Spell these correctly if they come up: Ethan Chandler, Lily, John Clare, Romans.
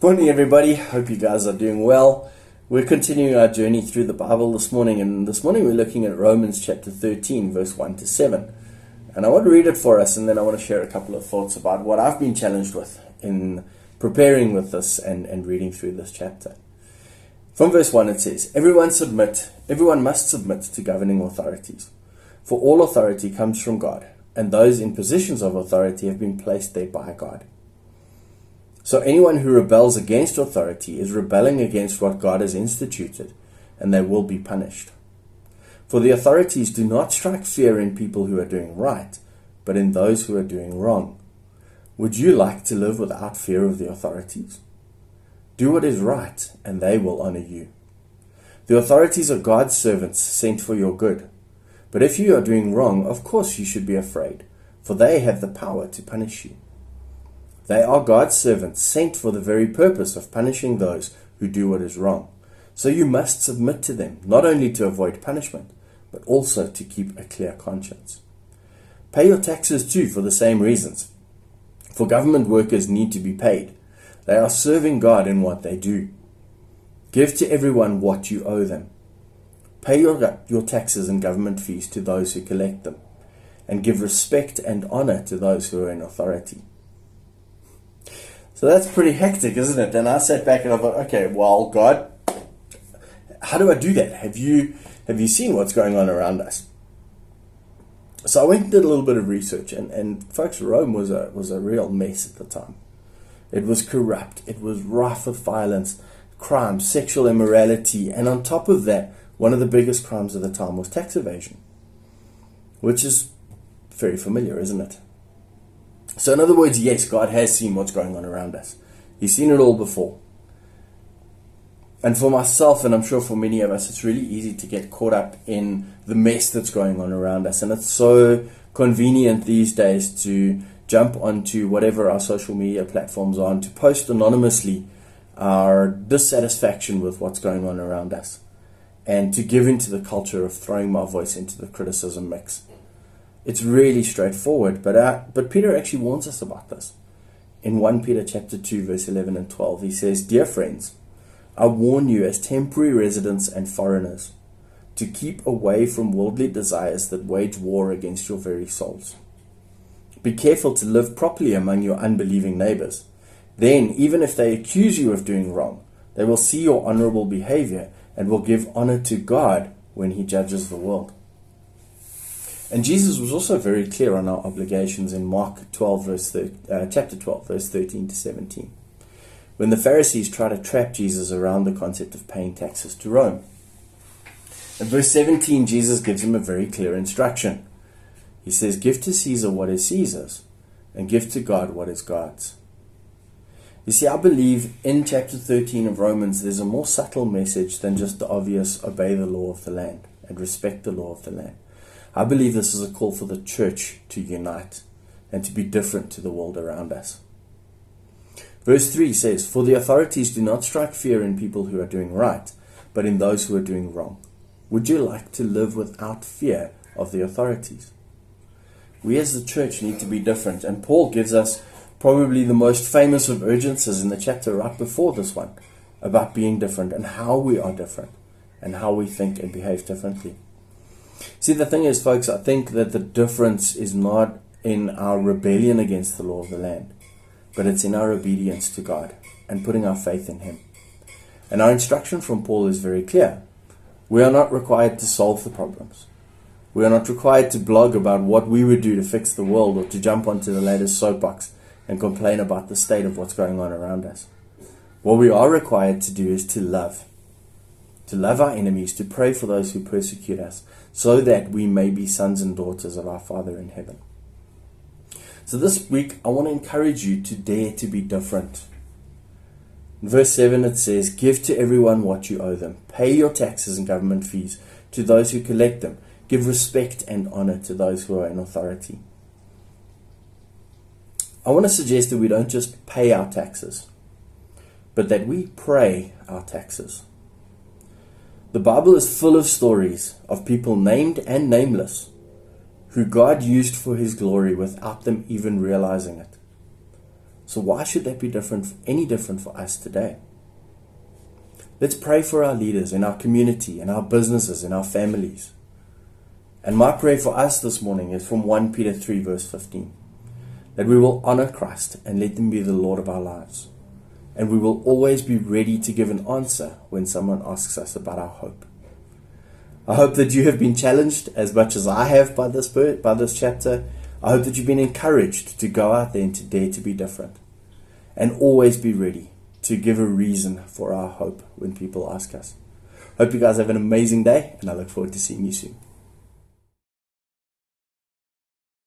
Morning everybody, hope you guys are doing well. We're continuing our journey through the Bible this morning, and this morning we're looking at Romans chapter 13 verse 1 to 7, and I want to read it for us, and then I want to share a couple of thoughts about what I've been challenged with in preparing with this and reading through this chapter. From verse 1 it says, Everyone must submit to governing authorities, for all authority comes from God, and those in positions of authority have been placed there by God. So anyone who rebels against authority is rebelling against what God has instituted, and they will be punished. For the authorities do not strike fear in people who are doing right, but in those who are doing wrong. Would you like to live without fear of the authorities? Do what is right, and they will honor you. The authorities are God's servants sent for your good. But if you are doing wrong, of course you should be afraid, for they have the power to punish you. They are God's servants sent for the very purpose of punishing those who do what is wrong. So you must submit to them, not only to avoid punishment, but also to keep a clear conscience. Pay your taxes too for the same reasons. For government workers need to be paid. They are serving God in what they do. Give to everyone what you owe them. Pay your taxes and government fees to those who collect them, and give respect and honor to those who are in authority. So that's pretty hectic, isn't it? And I sat back and I thought, okay, well, God, how do I do that? Have you seen what's going on around us? So I went and did a little bit of research, and folks, Rome was a real mess at the time. It was corrupt. It was rife with violence, crime, sexual immorality, and on top of that, one of the biggest crimes of the time was tax evasion, which is very familiar, isn't it? So in other words, yes, God has seen what's going on around us. He's seen it all before. And for myself, and I'm sure for many of us, it's really easy to get caught up in the mess that's going on around us. And it's so convenient these days to jump onto whatever our social media platforms are and to post anonymously our dissatisfaction with what's going on around us, and to give into the culture of throwing my voice into the criticism mix. It's really straightforward, but Peter actually warns us about this. In 1 Peter chapter 2, verse 11 and 12, he says, "Dear friends, I warn you as temporary residents and foreigners to keep away from worldly desires that wage war against your very souls. Be careful to live properly among your unbelieving neighbors. Then, even if they accuse you of doing wrong, they will see your honorable behavior and will give honor to God when he judges the world." And Jesus was also very clear on our obligations in Mark 12, chapter 12, verse 13 to 17, when the Pharisees try to trap Jesus around the concept of paying taxes to Rome. In verse 17, Jesus gives him a very clear instruction. He says, "Give to Caesar what is Caesar's, and give to God what is God's." You see, I believe in chapter 13 of Romans, there's a more subtle message than just the obvious, obey the law of the land and respect the law of the land. I believe this is a call for the church to unite and to be different to the world around us. Verse 3 says, "For the authorities do not strike fear in people who are doing right, but in those who are doing wrong. Would you like to live without fear of the authorities?" We as the church need to be different, and Paul gives us probably the most famous of urgences in the chapter right before this one, about being different and how we are different and how we think and behave differently. See, the thing is, folks, I think that the difference is not in our rebellion against the law of the land, but it's in our obedience to God and putting our faith in him. And our instruction from Paul is very clear. We are not required to solve the problems. We are not required to blog about what we would do to fix the world, or to jump onto the latest soapbox and complain about the state of what's going on around us. What we are required to do is to love our enemies, to pray for those who persecute us, so that we may be sons and daughters of our Father in heaven. So this week, I want to encourage you to dare to be different. In verse 7, it says, "Give to everyone what you owe them. Pay your taxes and government fees to those who collect them. Give respect and honor to those who are in authority." I want to suggest that we don't just pay our taxes, but that we pray our taxes. The Bible is full of stories of people named and nameless who God used for his glory without them even realizing it. So why should that be different, any different for us today? Let's pray for our leaders in our community, in our businesses, in our families. And my prayer for us this morning is from 1 Peter 3 verse 15. That we will honor Christ and let him be the Lord of our lives. And we will always be ready to give an answer when someone asks us about our hope. I hope that you have been challenged as much as I have by this chapter. I hope that you've been encouraged to go out there and to dare to be different. And always be ready to give a reason for our hope when people ask us. Hope you guys have an amazing day, and I look forward to seeing you soon.